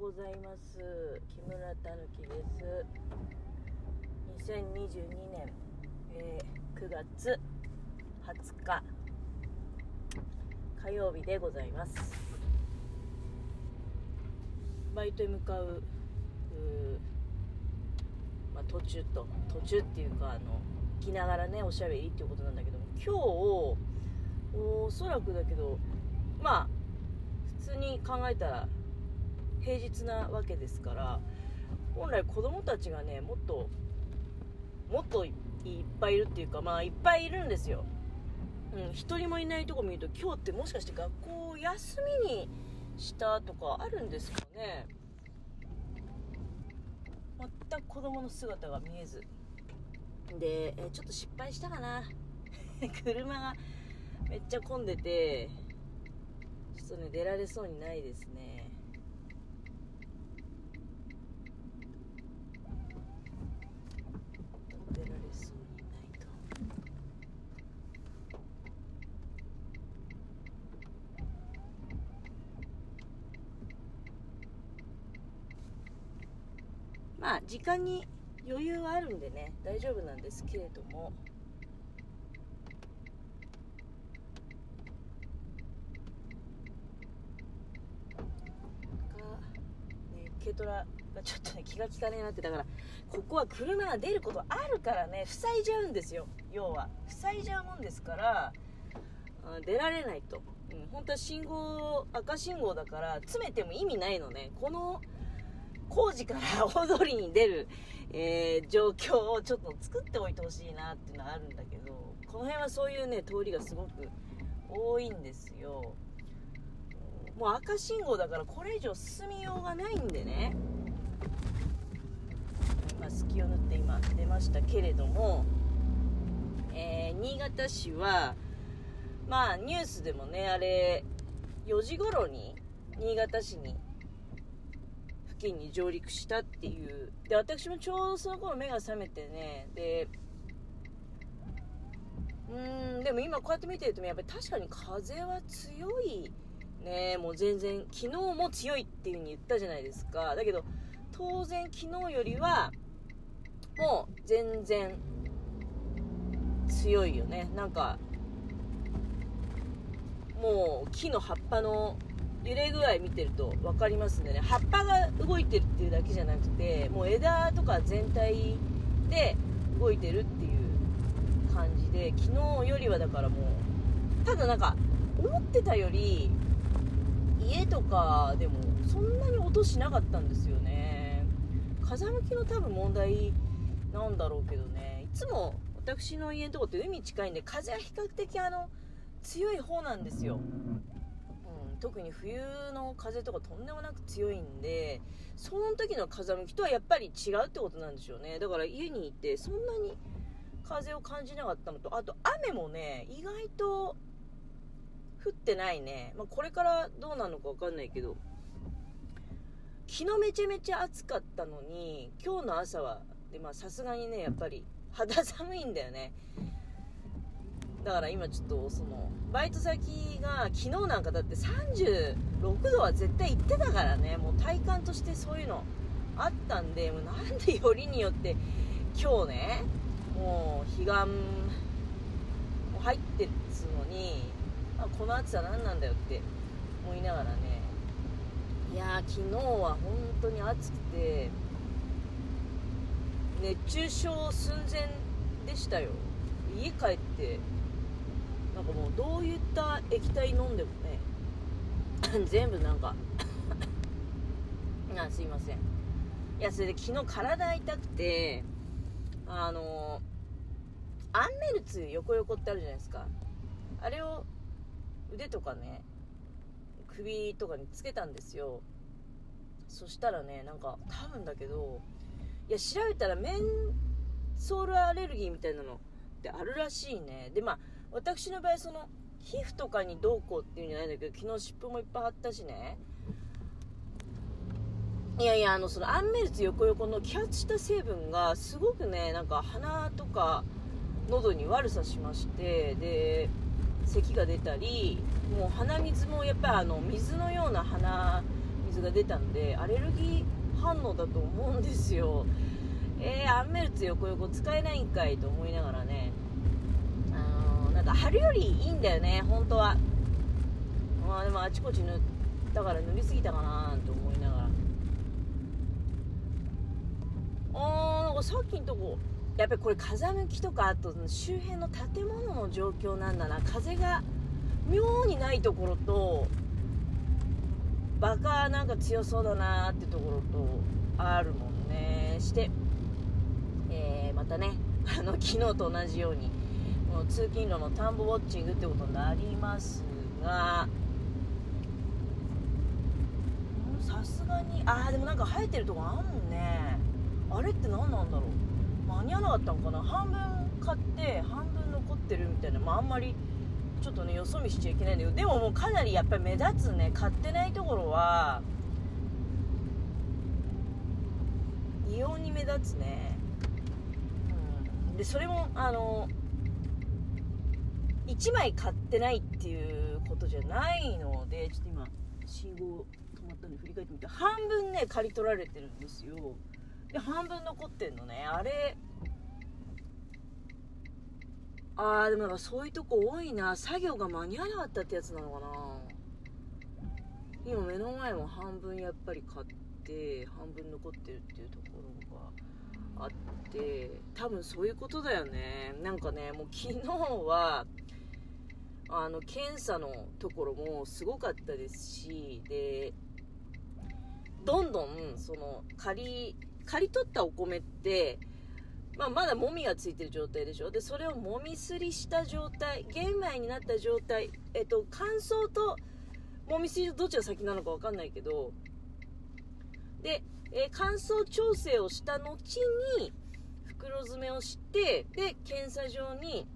ございます。木村たぬきです。2022年、9月20日火曜日でございます。バイトへ向かう、途中っていうか来ながらねおしゃべりっていうことなんだけども、今日おそらくだけど普通に考えたら平日なわけですから、本来子供たちがねもっといっぱいいるっていうかいっぱいいるんですよ。一人もいないとこ見ると、今日ってもしかして学校を休みにしたとかあるんですかね。全く子供の姿が見えずで、ちょっと失敗したかな車がめっちゃ混んでてちょっとね出られそうにないですね。出られそうにないと。時間に余裕はあるんでね大丈夫なんですけれども。軽トラがちょっとね気が利かねえなって、だからここは車が出ることあるからね塞いじゃうんですよ。要は塞いじゃうもんですから、出られないと、本当は信号赤信号だから詰めても意味ないのね。この工事から大通りに出る、状況をちょっと作っておいてほしいなっていうのはあるんだけど、この辺はそういうね通りがすごく多いんですよ。もう赤信号だからこれ以上進みようがないんでね、隙を縫って今出ましたけれども、新潟市はニュースでもねあれ4時頃に新潟市に付近に上陸したっていう。で私もちょうどその頃目が覚めてね、でも今こうやって見てるとやっぱり確かに風は強いね、もう全然昨日も強いっていう風に言ったじゃないですか。だけど当然昨日よりはもう全然強いよね。なんかもう木の葉っぱの揺れ具合見てると分かりますんでね、葉っぱが動いてるっていうだけじゃなくてもう枝とか全体で動いてるっていう感じで、昨日よりはだからもう、ただなんか思ってたより家とかでもそんなに音しなかったんですよね。風向きの多分問題なんだろうけどね、いつも私の家のとこって海近いんで風は比較的強い方なんですよ、特に冬の風とかとんでもなく強いんで、その時の風向きとはやっぱり違うってことなんでしょうね。だから家にいてそんなに風を感じなかったのと、あと雨もね意外と降ってないね。これからどうなのか分かんないけど、昨日めちゃめちゃ暑かったのに今日の朝はさすがにねやっぱり肌寒いんだよね。だから今ちょっとそのバイト先が昨日なんかだって36度は絶対行ってたからね、もう体感としてそういうのあったんで、もうなんでよりによって今日ねもう彼岸も入ってるっつうのにこの暑さ何なんだよって思いながらね、いや昨日は本当に暑くて熱中症寸前でしたよ。家帰ってなんかもうどういった液体飲んでもね全部なんかすいません。いやそれで昨日体痛くてアンメルツ横ってあるじゃないですか、あれを腕とかね首とかにつけたんですよ。そしたらねなんか多分だけど調べたらメンソールアレルギーみたいなのってあるらしいね。で私の場合その皮膚とかにどうこうっていうんじゃないんだけど、昨日湿布もいっぱい貼ったしね、そのアンメルツ横の揮発した成分がすごくねなんか鼻とか喉に悪さしまして、で咳が出たりもう鼻水もやっぱり水のような鼻水が出たんでアレルギー反応だと思うんですよ。アンメルツ横横使えないんかいと思いながらね、なんか春よりいいんだよね本当は。まあでもあちこち塗ったから塗りすぎたかなと思いながら、なんかさっきのとこやっぱりこれ風向きとかあと周辺の建物の状況なんだな。風が妙にないところとバカなんか強そうだなってところとあるもんね。して、またね昨日と同じようにもう通勤路の田んぼウォッチングってことになりますが、さすがにでもなんか生えてるとこあんもんね。あれって何なんだろう、間に合わなかったのかな。半分買って半分残ってるみたいな、あんまりちょっとねよそ見しちゃいけないんだけど、でももうかなりやっぱり目立つね。買ってないところは異様に目立つね、でそれも1枚買ってないっていうことじゃないので、ちょっと今信号止まったんで振り返ってみて、半分ね刈り取られてるんですよ。で半分残ってんのね。あれでもなんかそういうとこ多いな。作業が間に合わなかったってやつなのかな。今目の前も半分やっぱり買って半分残ってるっていうところがあって、多分そういうことだよね。なんかねもう昨日は検査のところもすごかったですし、でどんどんその刈り取ったお米ってまだもみがついてる状態でしょ。でそれをもみすりした状態、玄米になった状態、乾燥ともみすりとどっちが先なのか分かんないけど、で、乾燥調整をした後に袋詰めをして、で検査場に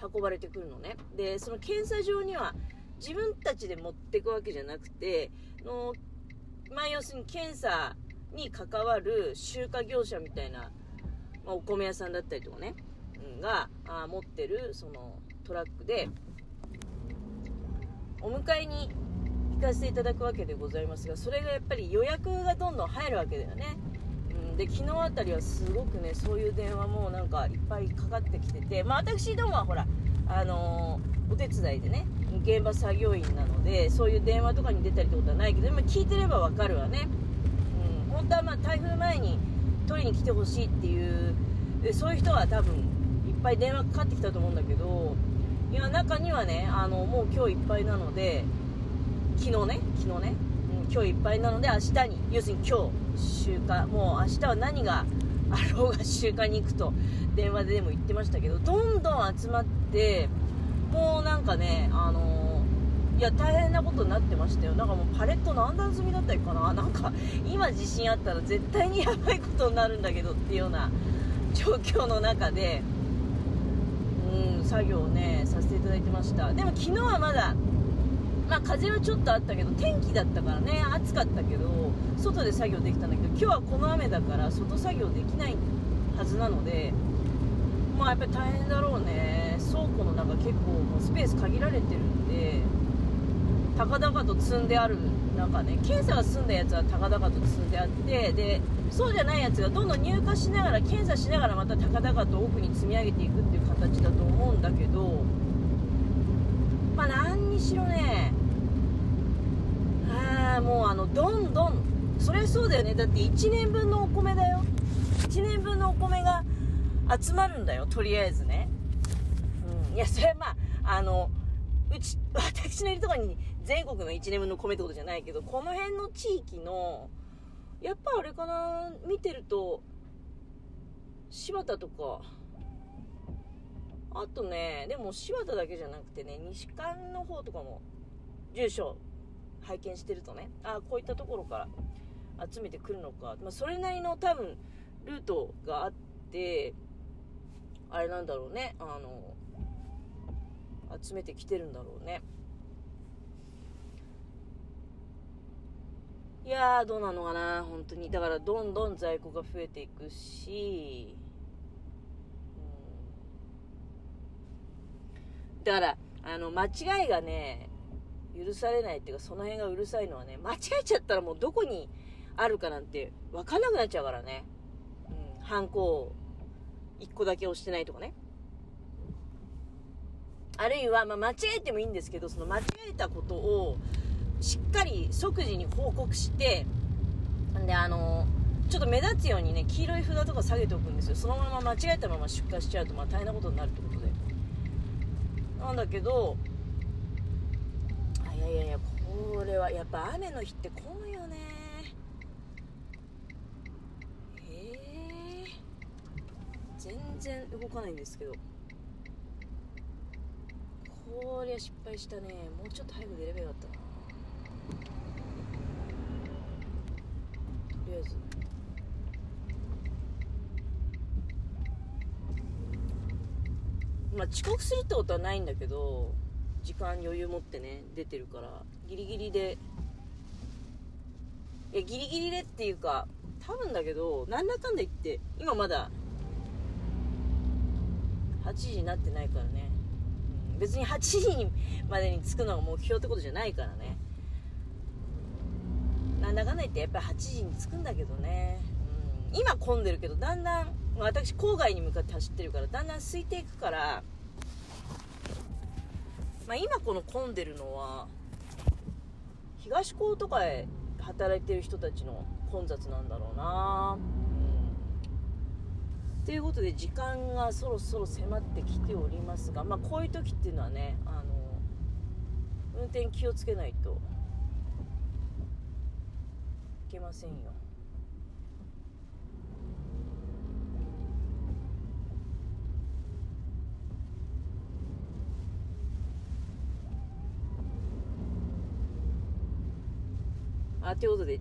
運ばれてくるのね。でその検査場には自分たちで持ってくわけじゃなくて要するに検査に関わる集荷業者みたいな、お米屋さんだったりとかねが持ってるそのトラックでお迎えに行かせていただくわけでございますが、それがやっぱり予約がどんどん入るわけだよね。で昨日あたりはすごくねそういう電話もなんかいっぱいかかってきてて、私どもはほらお手伝いでね現場作業員なのでそういう電話とかに出たりってことはないけど、今聞いてればわかるわね。本当は台風前に取りに来てほしいっていうそういう人は多分いっぱい電話かかってきたと思うんだけど、いや中にはねもう今日いっぱいなので昨日ね今日いっぱいなので明日に、要するに今日集荷、もう明日は何があろうが集荷に行くと電話ででも言ってましたけど、どんどん集まってもうなんかねいや大変なことになってましたよ。なんかもうパレット何段積みだったりかな、なんか今地震あったら絶対にやばいことになるんだけどっていうような状況の中で作業をねさせていただいてました。でも昨日はまだ風はちょっとあったけど天気だったからね、暑かったけど外で作業できたんだけど、今日はこの雨だから外作業できないはずなのでやっぱり大変だろうね。倉庫の中結構スペース限られてるんで高々と積んである、なんかね検査が済んだやつは高々と積んであって、でそうじゃないやつがどんどん入荷しながら検査しながらまた高々と奥に積み上げていくっていう形だと思うんだけど、何にしろねもうどんどんそれはそうだよね。だって1年分のお米だよ。1年分のお米が集まるんだよ、とりあえずね。いやそれは私のいるところに全国の1年分の米ってことじゃないけど、この辺の地域のやっぱあれかな、見てると柴田とか、あとねでも柴田だけじゃなくてね西館の方とかも住所拝見してるとね、こういったところから集めてくるのか、それなりの多分ルートがあってあれなんだろうね、集めてきてるんだろうね。いやどうなのかな本当に。だからどんどん在庫が増えていくし、だから間違いがね許されないっていうか、その辺がうるさいのはね、間違えちゃったらもうどこにあるかなんて分かんなくなっちゃうからね。うん、ハンコを1個だけ押してないとかね。あるいは、まあ、間違えてもいいんですけど、その間違えたことをしっかり即時に報告して、でちょっと目立つようにね、黄色い札とか下げておくんですよ。そのまま間違えたまま出荷しちゃうと、まあ大変なことになるってことで。なんだけど、いや、これはやっぱ雨の日って混むよね。全然動かないんですけど、こりゃ失敗したね。もうちょっと早く出ればよかったな。とりあえずまあ遅刻するってことはないんだけど、時間余裕持ってね出てるから、ギリギリで、いやギリギリでっていうか、多分だけどなんだかんだ言って今まだ8時になってないからね、別に8時までに着くのが目標ってことじゃないからね。なんだかんだ言ってやっぱり8時に着くんだけどね、うん、今混んでるけど、だんだん私郊外に向かって走ってるから、だんだん空いていくから、まあ、今この混んでるのは東高とかへ働いてる人たちの混雑なんだろうな。ということで時間がそろそろ迫ってきておりますが、まあ、こういう時っていうのはね、運転気をつけないといけませんよ。ということで